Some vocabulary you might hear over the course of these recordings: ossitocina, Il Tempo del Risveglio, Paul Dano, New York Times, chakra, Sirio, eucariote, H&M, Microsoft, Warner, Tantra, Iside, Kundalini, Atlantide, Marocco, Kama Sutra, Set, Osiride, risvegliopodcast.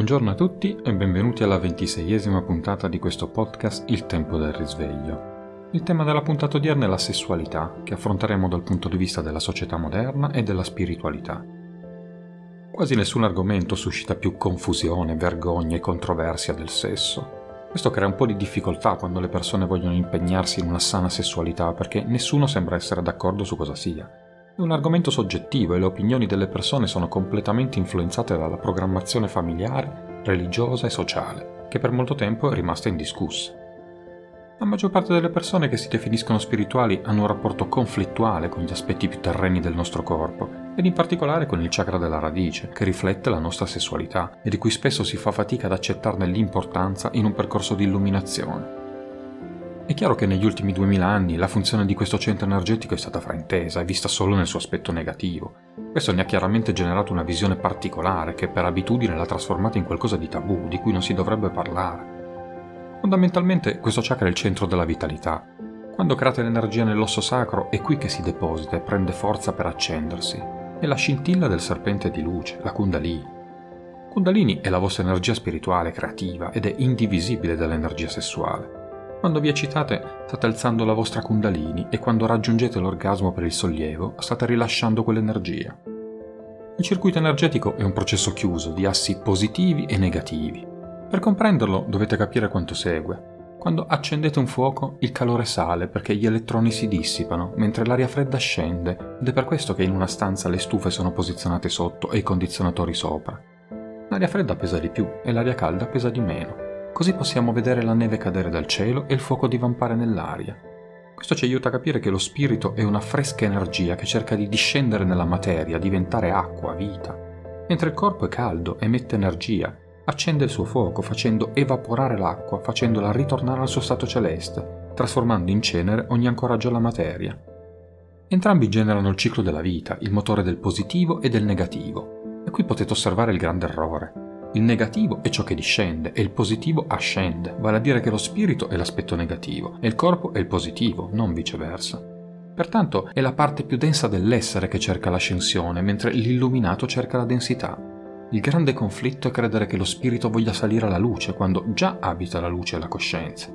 Buongiorno a tutti e benvenuti alla 26esima puntata di questo podcast Il Tempo del Risveglio. Il tema della puntata odierna è la sessualità, che affronteremo dal punto di vista della società moderna e della spiritualità. Quasi nessun argomento suscita più confusione, vergogna e controversia del sesso. Questo crea un po' di difficoltà quando le persone vogliono impegnarsi in una sana sessualità, perché nessuno sembra essere d'accordo su cosa sia. È un argomento soggettivo e le opinioni delle persone sono completamente influenzate dalla programmazione familiare, religiosa e sociale, che per molto tempo è rimasta indiscussa. La maggior parte delle persone che si definiscono spirituali hanno un rapporto conflittuale con gli aspetti più terreni del nostro corpo, ed in particolare con il chakra della radice, che riflette la nostra sessualità e di cui spesso si fa fatica ad accettarne l'importanza in un percorso di illuminazione. È chiaro che negli ultimi 2000 anni la funzione di questo centro energetico è stata fraintesa e vista solo nel suo aspetto negativo. Questo ne ha chiaramente generato una visione particolare che per abitudine l'ha trasformata in qualcosa di tabù, di cui non si dovrebbe parlare. Fondamentalmente questo chakra è il centro della vitalità. Quando create l'energia nell'osso sacro è qui che si deposita e prende forza per accendersi. È la scintilla del serpente di luce, la Kundalini. Kundalini è la vostra energia spirituale, creativa ed è indivisibile dall'energia sessuale. Quando vi eccitate state alzando la vostra Kundalini e quando raggiungete l'orgasmo per il sollievo state rilasciando quell'energia. Il circuito energetico è un processo chiuso di assi positivi e negativi. Per comprenderlo dovete capire quanto segue. Quando accendete un fuoco il calore sale perché gli elettroni si dissipano mentre l'aria fredda scende ed è per questo che in una stanza le stufe sono posizionate sotto e i condizionatori sopra. L'aria fredda pesa di più e l'aria calda pesa di meno. Così possiamo vedere la neve cadere dal cielo e il fuoco divampare nell'aria. Questo ci aiuta a capire che lo spirito è una fresca energia che cerca di discendere nella materia, diventare acqua, vita. Mentre il corpo è caldo, emette energia, accende il suo fuoco facendo evaporare l'acqua, facendola ritornare al suo stato celeste, trasformando in cenere ogni ancoraggio alla materia. Entrambi generano il ciclo della vita, il motore del positivo e del negativo. E qui potete osservare il grande errore. Il negativo è ciò che discende e il positivo ascende, vale a dire che lo spirito è l'aspetto negativo e il corpo è il positivo, non viceversa. Pertanto è la parte più densa dell'essere che cerca l'ascensione, mentre l'illuminato cerca la densità. Il grande conflitto è credere che lo spirito voglia salire alla luce quando già abita la luce e la coscienza.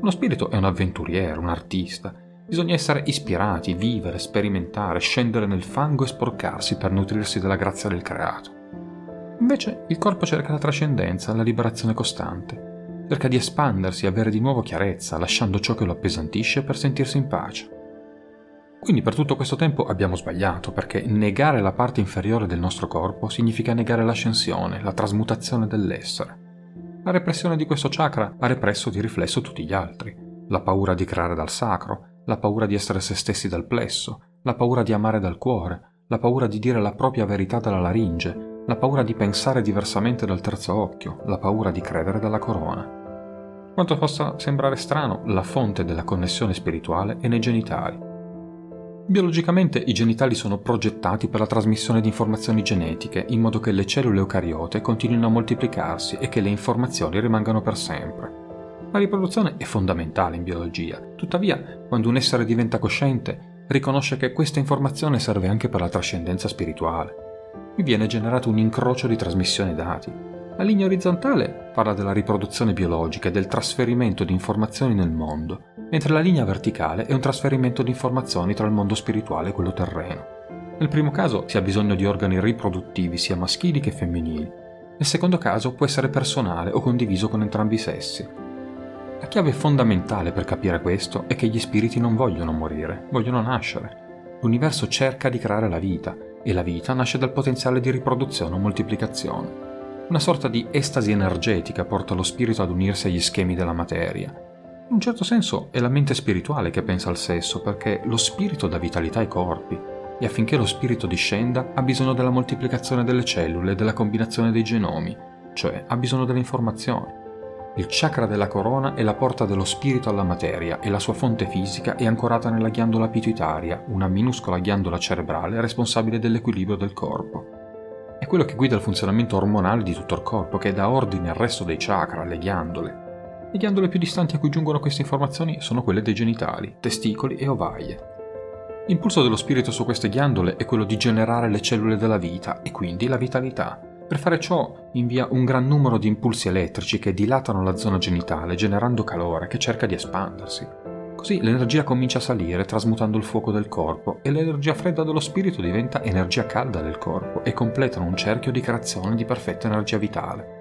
Lo spirito è un avventuriero, un artista. Bisogna essere ispirati, vivere, sperimentare, scendere nel fango e sporcarsi per nutrirsi della grazia del creato. Invece il corpo cerca la trascendenza, la liberazione costante. Cerca di espandersi, avere di nuovo chiarezza, lasciando ciò che lo appesantisce per sentirsi in pace. Quindi per tutto questo tempo abbiamo sbagliato, perché negare la parte inferiore del nostro corpo significa negare l'ascensione, la trasmutazione dell'essere. La repressione di questo chakra ha represso di riflesso tutti gli altri. La paura di creare dal sacro, la paura di essere se stessi dal plesso, la paura di amare dal cuore, la paura di dire la propria verità dalla laringe, la paura di pensare diversamente dal terzo occhio, la paura di credere dalla corona. Quanto possa sembrare strano, la fonte della connessione spirituale è nei genitali. Biologicamente i genitali sono progettati per la trasmissione di informazioni genetiche, in modo che le cellule eucariote continuino a moltiplicarsi e che le informazioni rimangano per sempre. La riproduzione è fondamentale in biologia, tuttavia, quando un essere diventa cosciente, riconosce che questa informazione serve anche per la trascendenza spirituale. Qui viene generato un incrocio di trasmissione dati. La linea orizzontale parla della riproduzione biologica e del trasferimento di informazioni nel mondo, mentre la linea verticale è un trasferimento di informazioni tra il mondo spirituale e quello terreno. Nel primo caso si ha bisogno di organi riproduttivi sia maschili che femminili. Nel secondo caso può essere personale o condiviso con entrambi i sessi. La chiave fondamentale per capire questo è che gli spiriti non vogliono morire, vogliono nascere. L'universo cerca di creare la vita, e la vita nasce dal potenziale di riproduzione o moltiplicazione. Una sorta di estasi energetica porta lo spirito ad unirsi agli schemi della materia. In un certo senso è la mente spirituale che pensa al sesso, perché lo spirito dà vitalità ai corpi, e affinché lo spirito discenda ha bisogno della moltiplicazione delle cellule e della combinazione dei genomi, cioè ha bisogno delle informazioni. Il chakra della corona è la porta dello spirito alla materia e la sua fonte fisica è ancorata nella ghiandola pituitaria, una minuscola ghiandola cerebrale responsabile dell'equilibrio del corpo. È quello che guida il funzionamento ormonale di tutto il corpo, che dà ordine al resto dei chakra, alle ghiandole. Le ghiandole più distanti a cui giungono queste informazioni sono quelle dei genitali, testicoli e ovaie. L'impulso dello spirito su queste ghiandole è quello di generare le cellule della vita e quindi la vitalità. Per fare ciò invia un gran numero di impulsi elettrici che dilatano la zona genitale generando calore che cerca di espandersi. Così l'energia comincia a salire trasmutando il fuoco del corpo e l'energia fredda dello spirito diventa energia calda del corpo e completano un cerchio di creazione di perfetta energia vitale.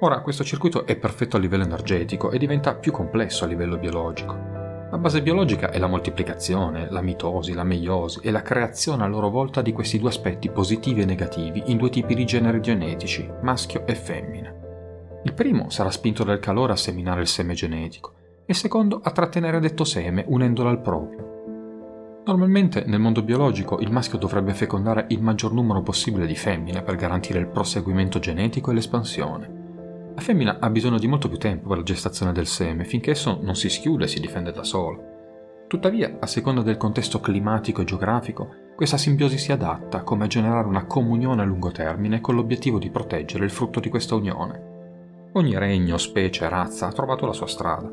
Ora questo circuito è perfetto a livello energetico e diventa più complesso a livello biologico. La base biologica è la moltiplicazione, la mitosi, la meiosi e la creazione a loro volta di questi due aspetti positivi e negativi in due tipi di generi genetici, maschio e femmina. Il primo sarà spinto dal calore a seminare il seme genetico e il secondo a trattenere detto seme unendolo al proprio. Normalmente nel mondo biologico il maschio dovrebbe fecondare il maggior numero possibile di femmine per garantire il proseguimento genetico e l'espansione. La femmina ha bisogno di molto più tempo per la gestazione del seme, finché esso non si schiude e si difende da sola. Tuttavia, a seconda del contesto climatico e geografico, questa simbiosi si adatta come a generare una comunione a lungo termine con l'obiettivo di proteggere il frutto di questa unione. Ogni regno, specie, razza ha trovato la sua strada,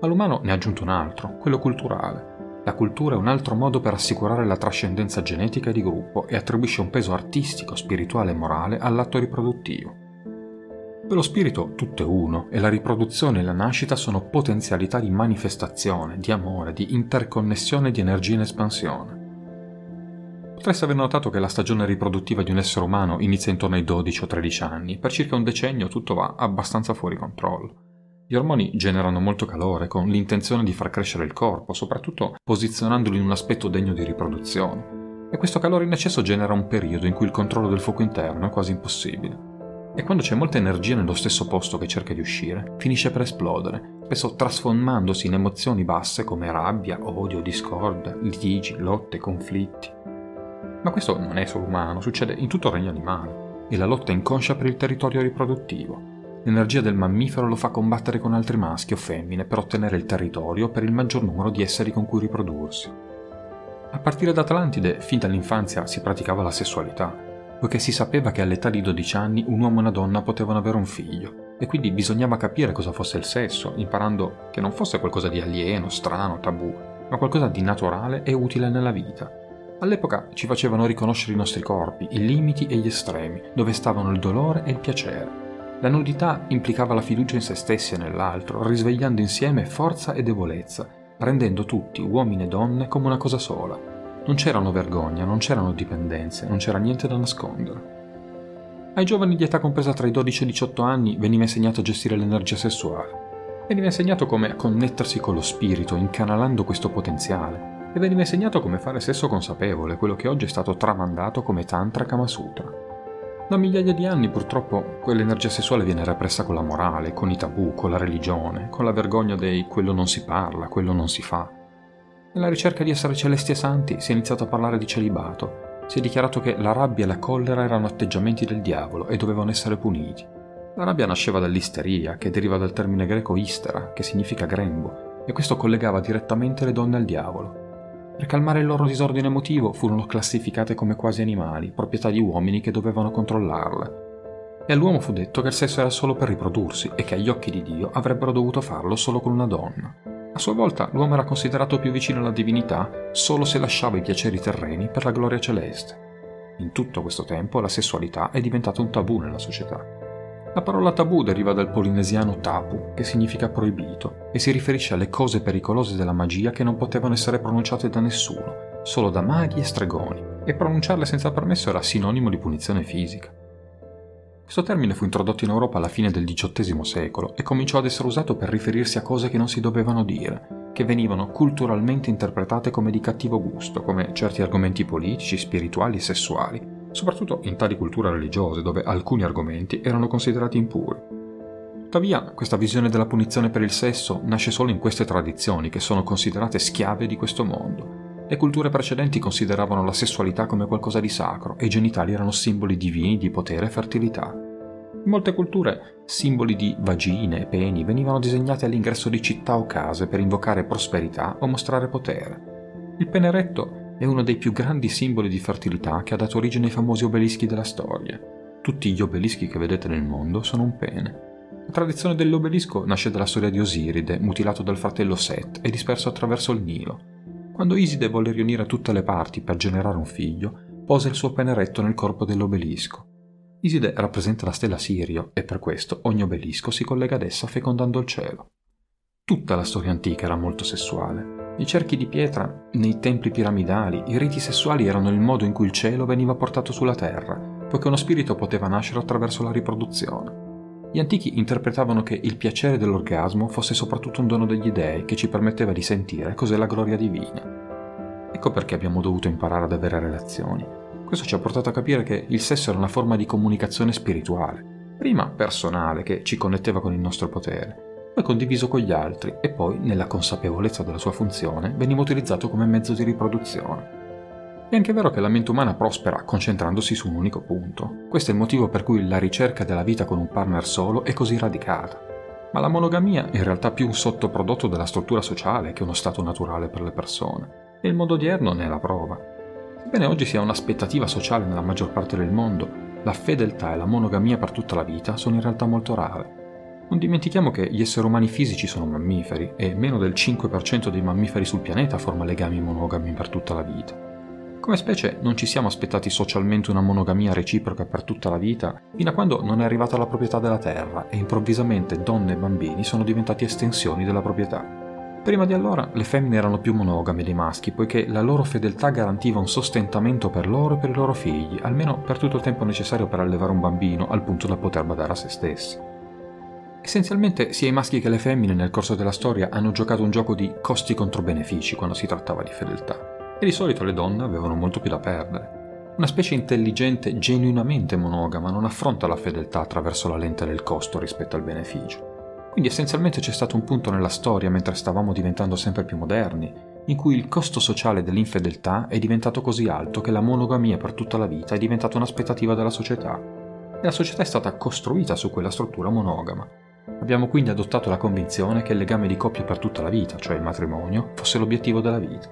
ma l'umano ne ha aggiunto un altro, quello culturale. La cultura è un altro modo per assicurare la trascendenza genetica di gruppo e attribuisce un peso artistico, spirituale e morale all'atto riproduttivo. Per lo spirito tutto è uno e la riproduzione e la nascita sono potenzialità di manifestazione, di amore, di interconnessione di energia in espansione. Potreste aver notato che la stagione riproduttiva di un essere umano inizia intorno ai 12 o 13 anni, per circa un decennio tutto va abbastanza fuori controllo. Gli ormoni generano molto calore con l'intenzione di far crescere il corpo, soprattutto posizionandolo in un aspetto degno di riproduzione, e questo calore in eccesso genera un periodo in cui il controllo del fuoco interno è quasi impossibile. E quando c'è molta energia nello stesso posto che cerca di uscire, finisce per esplodere, spesso trasformandosi in emozioni basse come rabbia, odio, discordia, litigi, lotte, conflitti. Ma questo non è solo umano, succede in tutto il regno animale, e la lotta è inconscia per il territorio riproduttivo. L'energia del mammifero lo fa combattere con altri maschi o femmine per ottenere il territorio per il maggior numero di esseri con cui riprodursi. A partire da Atlantide, fin dall'infanzia si praticava la sessualità, poiché si sapeva che all'età di 12 anni un uomo e una donna potevano avere un figlio, e quindi bisognava capire cosa fosse il sesso, imparando che non fosse qualcosa di alieno, strano, tabù, ma qualcosa di naturale e utile nella vita. All'epoca ci facevano riconoscere i nostri corpi, i limiti e gli estremi, dove stavano il dolore e il piacere. La nudità implicava la fiducia in se stessi e nell'altro, risvegliando insieme forza e debolezza, rendendo tutti, uomini e donne, come una cosa sola. Non c'erano vergogna, non c'erano dipendenze, non c'era niente da nascondere. Ai giovani di età compresa tra i 12 e i 18 anni veniva insegnato a gestire l'energia sessuale. Veniva insegnato come connettersi con lo spirito, incanalando questo potenziale. E veniva insegnato come fare sesso consapevole, quello che oggi è stato tramandato come Tantra Kama Sutra. Da migliaia di anni, purtroppo, quell'energia sessuale viene repressa con la morale, con i tabù, con la religione, con la vergogna dei quello non si parla, quello non si fa. Nella ricerca di essere celesti e santi si è iniziato a parlare di celibato. Si è dichiarato che la rabbia e la collera erano atteggiamenti del diavolo e dovevano essere puniti. La rabbia nasceva dall'isteria, che deriva dal termine greco istera, che significa grembo, e questo collegava direttamente le donne al diavolo. Per calmare il loro disordine emotivo furono classificate come quasi animali, proprietà di uomini che dovevano controllarle. E all'uomo fu detto che il sesso era solo per riprodursi e che agli occhi di Dio avrebbero dovuto farlo solo con una donna. A sua volta l'uomo era considerato più vicino alla divinità solo se lasciava i piaceri terreni per la gloria celeste. In tutto questo tempo la sessualità è diventata un tabù nella società. La parola tabù deriva dal polinesiano tapu, che significa proibito, e si riferisce alle cose pericolose della magia che non potevano essere pronunciate da nessuno, solo da maghi e stregoni, e pronunciarle senza permesso era sinonimo di punizione fisica. Questo termine fu introdotto in Europa alla fine del XVIII secolo e cominciò ad essere usato per riferirsi a cose che non si dovevano dire, che venivano culturalmente interpretate come di cattivo gusto, come certi argomenti politici, spirituali e sessuali, soprattutto in tali culture religiose dove alcuni argomenti erano considerati impuri. Tuttavia, questa visione della punizione per il sesso nasce solo in queste tradizioni che sono considerate schiave di questo mondo. Le culture precedenti consideravano la sessualità come qualcosa di sacro e i genitali erano simboli divini di potere e fertilità. In molte culture, simboli di vagine e peni venivano disegnati all'ingresso di città o case per invocare prosperità o mostrare potere. Il pene retto è uno dei più grandi simboli di fertilità che ha dato origine ai famosi obelischi della storia. Tutti gli obelischi che vedete nel mondo sono un pene. La tradizione dell'obelisco nasce dalla storia di Osiride, mutilato dal fratello Set e disperso attraverso il Nilo. Quando Iside volle riunire tutte le parti per generare un figlio, pose il suo pene retto nel corpo dell'obelisco. Iside rappresenta la stella Sirio e per questo ogni obelisco si collega ad essa fecondando il cielo. Tutta la storia antica era molto sessuale. I cerchi di pietra nei templi piramidali, i riti sessuali erano il modo in cui il cielo veniva portato sulla terra, poiché uno spirito poteva nascere attraverso la riproduzione. Gli antichi interpretavano che il piacere dell'orgasmo fosse soprattutto un dono degli dei che ci permetteva di sentire cos'è la gloria divina. Ecco perché abbiamo dovuto imparare ad avere relazioni. Questo ci ha portato a capire che il sesso era una forma di comunicazione spirituale, prima personale, che ci connetteva con il nostro potere, poi condiviso con gli altri e poi, nella consapevolezza della sua funzione, veniva utilizzato come mezzo di riproduzione. È anche vero che la mente umana prospera concentrandosi su un unico punto. Questo è il motivo per cui la ricerca della vita con un partner solo è così radicata. Ma la monogamia è in realtà più un sottoprodotto della struttura sociale che uno stato naturale per le persone, e il mondo odierno ne è la prova. Sebbene oggi sia un'aspettativa sociale nella maggior parte del mondo, la fedeltà e la monogamia per tutta la vita sono in realtà molto rare. Non dimentichiamo che gli esseri umani fisici sono mammiferi e meno del 5% dei mammiferi sul pianeta forma legami monogami per tutta la vita. Come specie non ci siamo aspettati socialmente una monogamia reciproca per tutta la vita fino a quando non è arrivata la proprietà della terra e improvvisamente donne e bambini sono diventati estensioni della proprietà. Prima di allora le femmine erano più monogame dei maschi, poiché la loro fedeltà garantiva un sostentamento per loro e per i loro figli, almeno per tutto il tempo necessario per allevare un bambino al punto da poter badare a se stessi. Essenzialmente sia i maschi che le femmine nel corso della storia hanno giocato un gioco di costi contro benefici quando si trattava di fedeltà, e di solito le donne avevano molto più da perdere. Una specie intelligente, genuinamente monogama, non affronta la fedeltà attraverso la lente del costo rispetto al beneficio. Quindi essenzialmente c'è stato un punto nella storia, mentre stavamo diventando sempre più moderni, in cui il costo sociale dell'infedeltà è diventato così alto che la monogamia per tutta la vita è diventata un'aspettativa della società. E la società è stata costruita su quella struttura monogama. Abbiamo quindi adottato la convinzione che il legame di coppia per tutta la vita, cioè il matrimonio, fosse l'obiettivo della vita.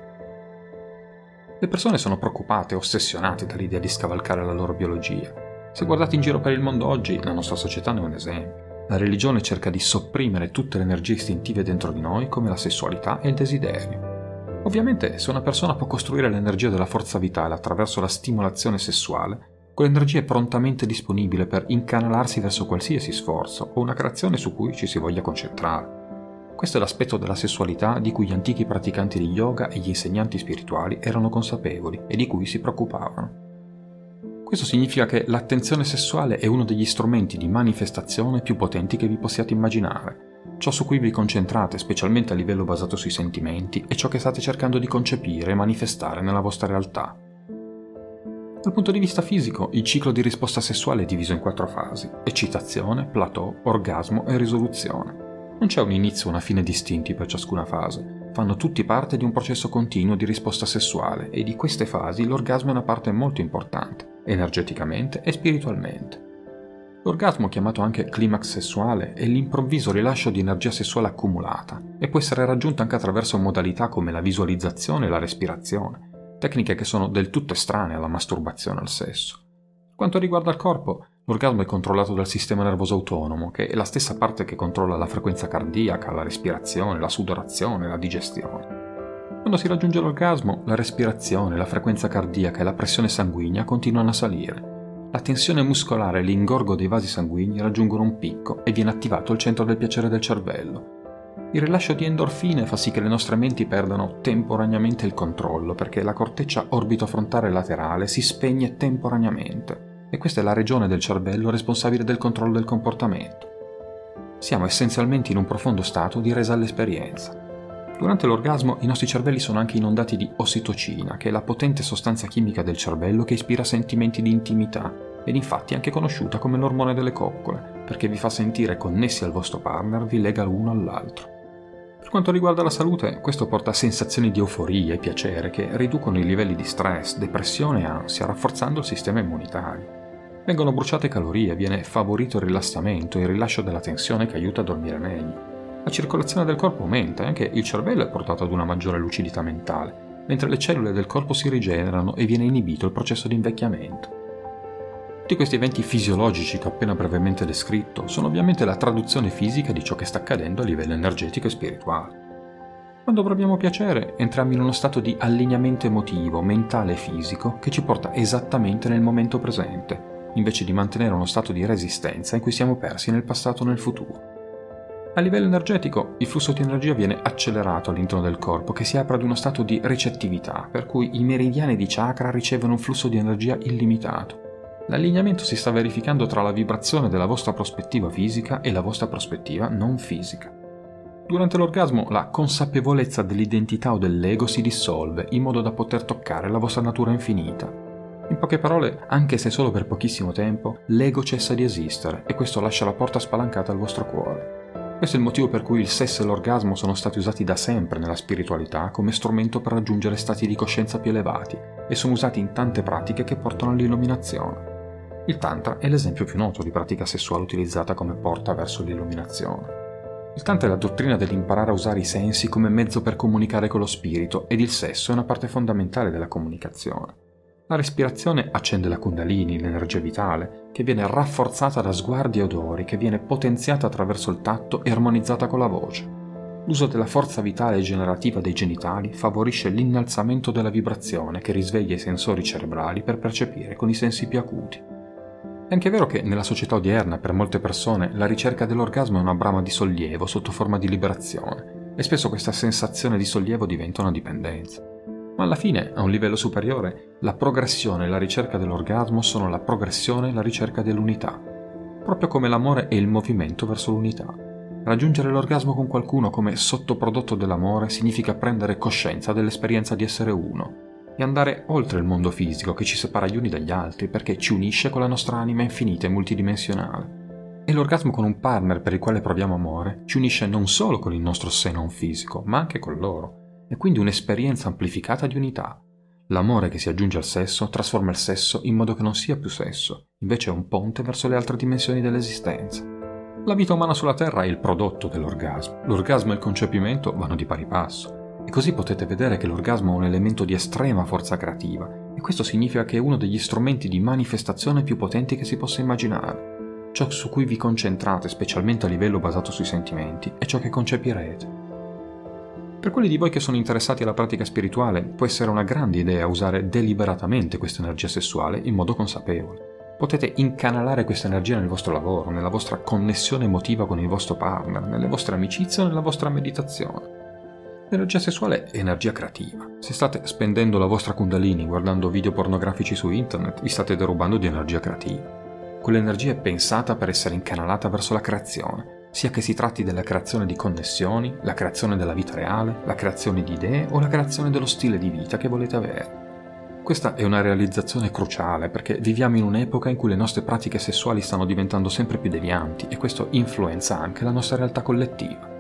Le persone sono preoccupate, ossessionate dall'idea di scavalcare la loro biologia. Se guardate in giro per il mondo oggi, la nostra società ne è un esempio. La religione cerca di sopprimere tutte le energie istintive dentro di noi, come la sessualità e il desiderio. Ovviamente, se una persona può costruire l'energia della forza vitale attraverso la stimolazione sessuale, quell'energia è prontamente disponibile per incanalarsi verso qualsiasi sforzo o una creazione su cui ci si voglia concentrare. Questo è l'aspetto della sessualità di cui gli antichi praticanti di yoga e gli insegnanti spirituali erano consapevoli e di cui si preoccupavano. Questo significa che l'attenzione sessuale è uno degli strumenti di manifestazione più potenti che vi possiate immaginare. Ciò su cui vi concentrate, specialmente a livello basato sui sentimenti, è ciò che state cercando di concepire e manifestare nella vostra realtà. Dal punto di vista fisico, il ciclo di risposta sessuale è diviso in 4 fasi: eccitazione, plateau, orgasmo e risoluzione. Non c'è un inizio o una fine distinti per ciascuna fase. Fanno tutti parte di un processo continuo di risposta sessuale e di queste fasi l'orgasmo è una parte molto importante, energeticamente e spiritualmente. L'orgasmo, chiamato anche climax sessuale, è l'improvviso rilascio di energia sessuale accumulata e può essere raggiunto anche attraverso modalità come la visualizzazione e la respirazione, tecniche che sono del tutto estranee alla masturbazione e al sesso. Per quanto riguarda il corpo, l'orgasmo è controllato dal sistema nervoso autonomo, che è la stessa parte che controlla la frequenza cardiaca, la respirazione, la sudorazione, la digestione. Quando si raggiunge l'orgasmo, la respirazione, la frequenza cardiaca e la pressione sanguigna continuano a salire. La tensione muscolare e l'ingorgo dei vasi sanguigni raggiungono un picco e viene attivato il centro del piacere del cervello. Il rilascio di endorfine fa sì che le nostre menti perdano temporaneamente il controllo, perché la corteccia orbitofrontale laterale si spegne temporaneamente. E questa è la regione del cervello responsabile del controllo del comportamento. Siamo essenzialmente in un profondo stato di resa all'esperienza. Durante l'orgasmo i nostri cervelli sono anche inondati di ossitocina, che è la potente sostanza chimica del cervello che ispira sentimenti di intimità, ed infatti è anche conosciuta come l'ormone delle coccole, perché vi fa sentire connessi al vostro partner, vi lega l'uno all'altro. Per quanto riguarda la salute, questo porta a sensazioni di euforia e piacere che riducono i livelli di stress, depressione e ansia, rafforzando il sistema immunitario. Vengono bruciate calorie, viene favorito il rilassamento e il rilascio della tensione che aiuta a dormire meglio. La circolazione del corpo aumenta e anche il cervello è portato ad una maggiore lucidità mentale, mentre le cellule del corpo si rigenerano e viene inibito il processo di invecchiamento. Tutti questi eventi fisiologici che ho appena brevemente descritto sono ovviamente la traduzione fisica di ciò che sta accadendo a livello energetico e spirituale. Quando proviamo piacere, entriamo in uno stato di allineamento emotivo, mentale e fisico che ci porta esattamente nel momento presente. invece di mantenere uno stato di resistenza in cui siamo persi nel passato o nel futuro. A livello energetico, il flusso di energia viene accelerato all'interno del corpo, che si apre ad uno stato di ricettività, per cui i meridiani di chakra ricevono un flusso di energia illimitato. L'allineamento si sta verificando tra la vibrazione della vostra prospettiva fisica e la vostra prospettiva non fisica. Durante l'orgasmo, la consapevolezza dell'identità o dell'ego si dissolve, in modo da poter toccare la vostra natura infinita. In poche parole, anche se solo per pochissimo tempo, l'ego cessa di esistere e questo lascia la porta spalancata al vostro cuore. Questo è il motivo per cui il sesso e l'orgasmo sono stati usati da sempre nella spiritualità come strumento per raggiungere stati di coscienza più elevati e sono usati in tante pratiche che portano all'illuminazione. Il Tantra è l'esempio più noto di pratica sessuale utilizzata come porta verso l'illuminazione. Il Tantra è la dottrina dell'imparare a usare i sensi come mezzo per comunicare con lo spirito ed il sesso è una parte fondamentale della comunicazione. La respirazione accende la Kundalini, l'energia vitale, che viene rafforzata da sguardi e odori, che viene potenziata attraverso il tatto e armonizzata con la voce. L'uso della forza vitale e generativa dei genitali favorisce l'innalzamento della vibrazione che risveglia i sensori cerebrali per percepire con i sensi più acuti. È anche vero che nella società odierna, per molte persone, la ricerca dell'orgasmo è una brama di sollievo sotto forma di liberazione, e spesso questa sensazione di sollievo diventa una dipendenza. Ma alla fine, a un livello superiore, la progressione e la ricerca dell'orgasmo sono la progressione e la ricerca dell'unità, proprio come l'amore e il movimento verso l'unità. Raggiungere l'orgasmo con qualcuno come sottoprodotto dell'amore significa prendere coscienza dell'esperienza di essere uno e andare oltre il mondo fisico che ci separa gli uni dagli altri perché ci unisce con la nostra anima infinita e multidimensionale. E l'orgasmo con un partner per il quale proviamo amore ci unisce non solo con il nostro sé non fisico, ma anche con loro. È quindi un'esperienza amplificata di unità. L'amore che si aggiunge al sesso trasforma il sesso in modo che non sia più sesso, invece è un ponte verso le altre dimensioni dell'esistenza. La vita umana sulla Terra è il prodotto dell'orgasmo. L'orgasmo e il concepimento vanno di pari passo, e così potete vedere che l'orgasmo è un elemento di estrema forza creativa, e questo significa che è uno degli strumenti di manifestazione più potenti che si possa immaginare. Ciò su cui vi concentrate, specialmente a livello basato sui sentimenti, è ciò che concepirete. Per quelli di voi che sono interessati alla pratica spirituale, può essere una grande idea usare deliberatamente questa energia sessuale in modo consapevole. Potete incanalare questa energia nel vostro lavoro, nella vostra connessione emotiva con il vostro partner, nelle vostre amicizie o nella vostra meditazione. L'energia sessuale è energia creativa. Se state spendendo la vostra Kundalini guardando video pornografici su internet, vi state derubando di energia creativa. Quell'energia è pensata per essere incanalata verso la creazione, sia che si tratti della creazione di connessioni, la creazione della vita reale, la creazione di idee o la creazione dello stile di vita che volete avere. Questa è una realizzazione cruciale perché viviamo in un'epoca in cui le nostre pratiche sessuali stanno diventando sempre più devianti e questo influenza anche la nostra realtà collettiva.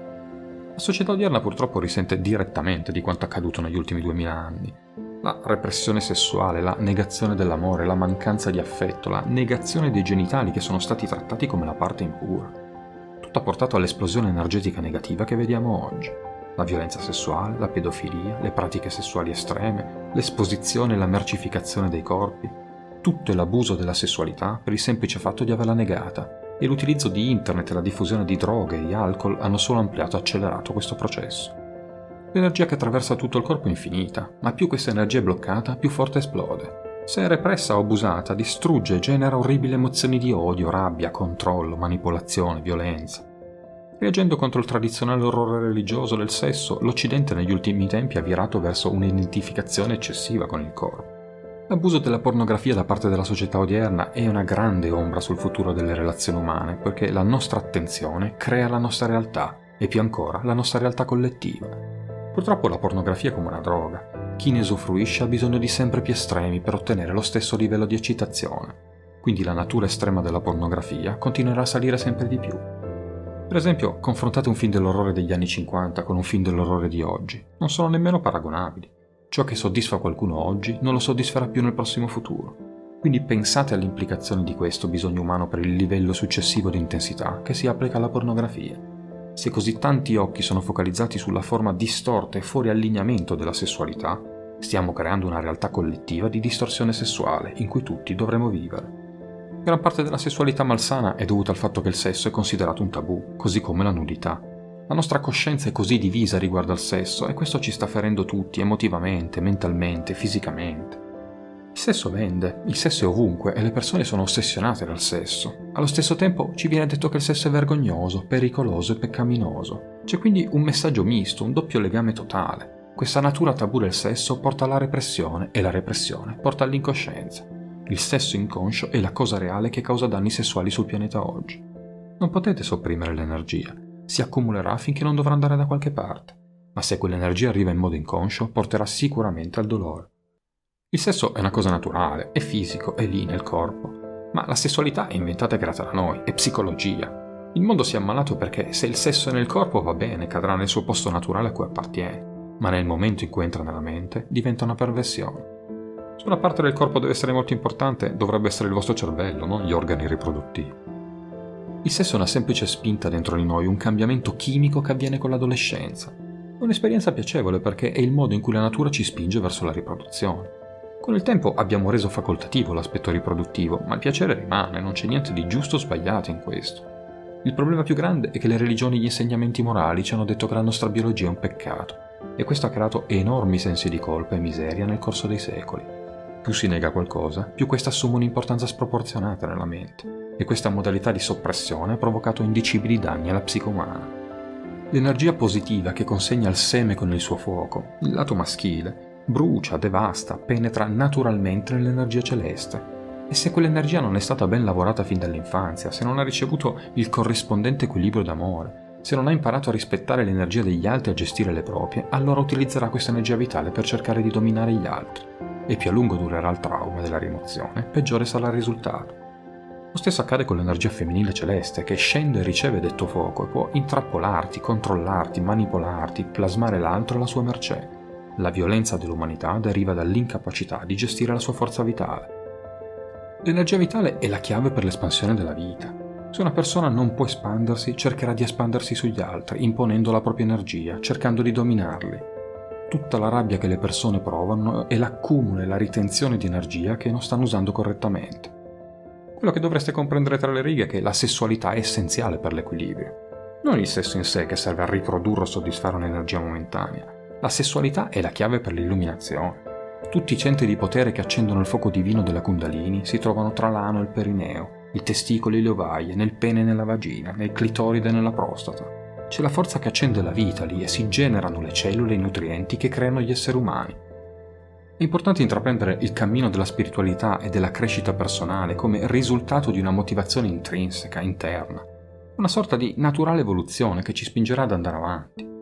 La società odierna purtroppo risente direttamente di quanto accaduto negli ultimi 2000 anni. La repressione sessuale, la negazione dell'amore, la mancanza di affetto, la negazione dei genitali che sono stati trattati come la parte impura. Tutto ha portato all'esplosione energetica negativa che vediamo oggi. La violenza sessuale, la pedofilia, le pratiche sessuali estreme, l'esposizione e la mercificazione dei corpi, tutto è l'abuso della sessualità per il semplice fatto di averla negata, e l'utilizzo di internet e la diffusione di droghe e di alcol hanno solo ampliato e accelerato questo processo. L'energia che attraversa tutto il corpo è infinita, ma più questa energia è bloccata, più forte esplode. Se è repressa o abusata, distrugge e genera orribili emozioni di odio, rabbia, controllo, manipolazione, violenza. Reagendo contro il tradizionale orrore religioso del sesso, l'Occidente negli ultimi tempi ha virato verso un'identificazione eccessiva con il corpo. L'abuso della pornografia da parte della società odierna è una grande ombra sul futuro delle relazioni umane, perché la nostra attenzione crea la nostra realtà, e più ancora la nostra realtà collettiva. Purtroppo la pornografia è come una droga. Chi ne usufruisce ha bisogno di sempre più estremi per ottenere lo stesso livello di eccitazione, quindi la natura estrema della pornografia continuerà a salire sempre di più. Per esempio, confrontate un film dell'orrore degli anni 50 con un film dell'orrore di oggi, non sono nemmeno paragonabili. Ciò che soddisfa qualcuno oggi non lo soddisferà più nel prossimo futuro, quindi pensate alle implicazioni di questo bisogno umano per il livello successivo di intensità che si applica alla pornografia. Se così tanti occhi sono focalizzati sulla forma distorta e fuori allineamento della sessualità, stiamo creando una realtà collettiva di distorsione sessuale in cui tutti dovremo vivere. Gran parte della sessualità malsana è dovuta al fatto che il sesso è considerato un tabù, così come la nudità. La nostra coscienza è così divisa riguardo al sesso e questo ci sta ferendo tutti emotivamente, mentalmente, fisicamente. Il sesso vende, il sesso è ovunque e le persone sono ossessionate dal sesso. Allo stesso tempo ci viene detto che il sesso è vergognoso, pericoloso e peccaminoso. C'è quindi un messaggio misto, un doppio legame totale. Questa natura tabù del sesso porta alla repressione e la repressione porta all'incoscienza. Il sesso inconscio è la cosa reale che causa danni sessuali sul pianeta oggi. Non potete sopprimere l'energia, si accumulerà finché non dovrà andare da qualche parte, ma se quell'energia arriva in modo inconscio porterà sicuramente al dolore. Il sesso è una cosa naturale, è fisico, è lì nel corpo, ma la sessualità è inventata e creata da noi, è psicologia. Il mondo si è ammalato perché se il sesso è nel corpo va bene, cadrà nel suo posto naturale a cui appartiene, ma nel momento in cui entra nella mente diventa una perversione. Se una parte del corpo deve essere molto importante, dovrebbe essere il vostro cervello, non gli organi riproduttivi. Il sesso è una semplice spinta dentro di noi, un cambiamento chimico che avviene con l'adolescenza. È un'esperienza piacevole perché è il modo in cui la natura ci spinge verso la riproduzione. Con il tempo abbiamo reso facoltativo l'aspetto riproduttivo, ma il piacere rimane, non c'è niente di giusto o sbagliato in questo. Il problema più grande è che le religioni e gli insegnamenti morali ci hanno detto che la nostra biologia è un peccato, e questo ha creato enormi sensi di colpa e miseria nel corso dei secoli. Più si nega qualcosa, più questa assume un'importanza sproporzionata nella mente, e questa modalità di soppressione ha provocato indicibili danni alla psiche umana. L'energia positiva che consegna il seme con il suo fuoco, il lato maschile, brucia, devasta, penetra naturalmente nell'energia celeste. E se quell'energia non è stata ben lavorata fin dall'infanzia, se non ha ricevuto il corrispondente equilibrio d'amore, se non ha imparato a rispettare l'energia degli altri e a gestire le proprie, allora utilizzerà questa energia vitale per cercare di dominare gli altri. E più a lungo durerà il trauma della rimozione, peggiore sarà il risultato. Lo stesso accade con l'energia femminile celeste, che scende e riceve detto fuoco e può intrappolarti, controllarti, manipolarti, plasmare l'altro alla sua mercé. La violenza dell'umanità deriva dall'incapacità di gestire la sua forza vitale. L'energia vitale è la chiave per l'espansione della vita. Se una persona non può espandersi, cercherà di espandersi sugli altri, imponendo la propria energia, cercando di dominarli. Tutta la rabbia che le persone provano è l'accumulo e la ritenzione di energia che non stanno usando correttamente. Quello che dovreste comprendere tra le righe è che la sessualità è essenziale per l'equilibrio. Non il sesso in sé che serve a riprodurre o soddisfare un'energia momentanea. La sessualità è la chiave per l'illuminazione. Tutti i centri di potere che accendono il fuoco divino della Kundalini si trovano tra l'ano e il perineo, i testicoli e le ovaie, nel pene e nella vagina, nel clitoride e nella prostata. C'è la forza che accende la vita lì e si generano le cellule e i nutrienti che creano gli esseri umani. È importante intraprendere il cammino della spiritualità e della crescita personale come risultato di una motivazione intrinseca, interna. Una sorta di naturale evoluzione che ci spingerà ad andare avanti.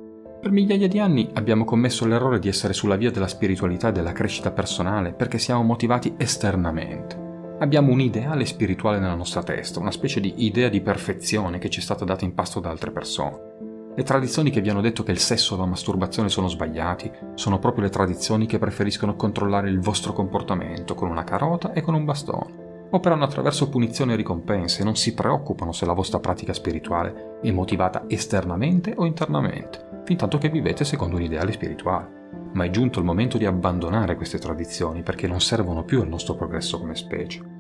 Per migliaia di anni abbiamo commesso l'errore di essere sulla via della spiritualità e della crescita personale perché siamo motivati esternamente. Abbiamo un ideale spirituale nella nostra testa, una specie di idea di perfezione che ci è stata data in pasto da altre persone. Le tradizioni che vi hanno detto che il sesso o la masturbazione sono sbagliati sono proprio le tradizioni che preferiscono controllare il vostro comportamento con una carota e con un bastone. Operano attraverso punizioni e ricompense e non si preoccupano se la vostra pratica spirituale è motivata esternamente o internamente, fin tanto che vivete secondo un ideale spirituale. Ma è giunto il momento di abbandonare queste tradizioni perché non servono più al nostro progresso come specie.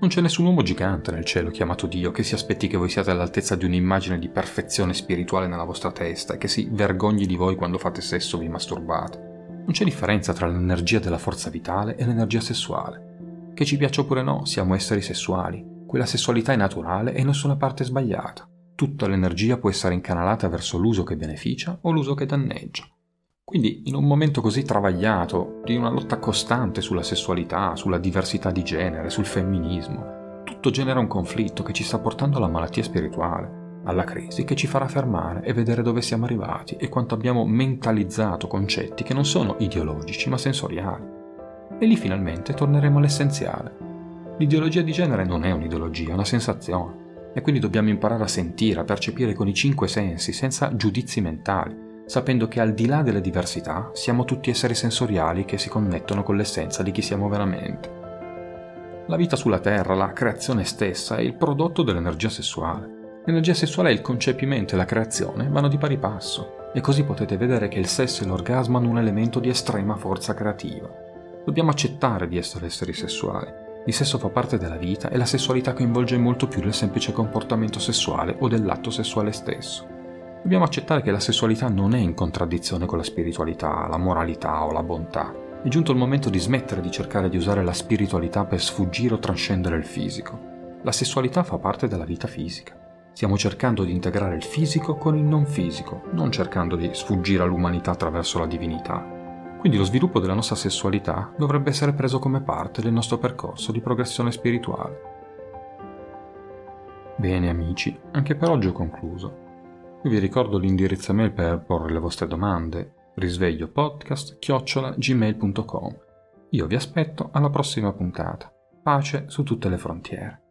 Non c'è nessun uomo gigante nel cielo chiamato Dio che si aspetti che voi siate all'altezza di un'immagine di perfezione spirituale nella vostra testa e che si vergogni di voi quando fate sesso o vi masturbate. Non c'è differenza tra l'energia della forza vitale e l'energia sessuale. Che ci piaccia oppure no, siamo esseri sessuali. Quella sessualità è naturale e nessuna parte è sbagliata. Tutta l'energia può essere incanalata verso l'uso che beneficia o l'uso che danneggia. Quindi, in un momento così travagliato, di una lotta costante sulla sessualità, sulla diversità di genere, sul femminismo, tutto genera un conflitto che ci sta portando alla malattia spirituale, alla crisi che ci farà fermare e vedere dove siamo arrivati e quanto abbiamo mentalizzato concetti che non sono ideologici ma sensoriali. E lì finalmente torneremo all'essenziale. L'ideologia di genere non è un'ideologia, è una sensazione. E quindi dobbiamo imparare a sentire, a percepire con i cinque sensi, senza giudizi mentali, sapendo che al di là delle diversità siamo tutti esseri sensoriali che si connettono con l'essenza di chi siamo veramente. La vita sulla Terra, la creazione stessa, è il prodotto dell'energia sessuale. L'energia sessuale e il concepimento e la creazione vanno di pari passo, e così potete vedere che il sesso e l'orgasmo hanno un elemento di estrema forza creativa. Dobbiamo accettare di essere esseri sessuali. Il sesso fa parte della vita e la sessualità coinvolge molto più del semplice comportamento sessuale o dell'atto sessuale stesso. Dobbiamo accettare che la sessualità non è in contraddizione con la spiritualità, la moralità o la bontà. È giunto il momento di smettere di cercare di usare la spiritualità per sfuggire o trascendere il fisico. La sessualità fa parte della vita fisica. Stiamo cercando di integrare il fisico con il non fisico, non cercando di sfuggire all'umanità attraverso la divinità. Quindi lo sviluppo della nostra sessualità dovrebbe essere preso come parte del nostro percorso di progressione spirituale. Bene amici, anche per oggi ho concluso. Io vi ricordo l'indirizzo email per porre le vostre domande, risvegliopodcast@gmail.com. Io vi aspetto alla prossima puntata. Pace su tutte le frontiere.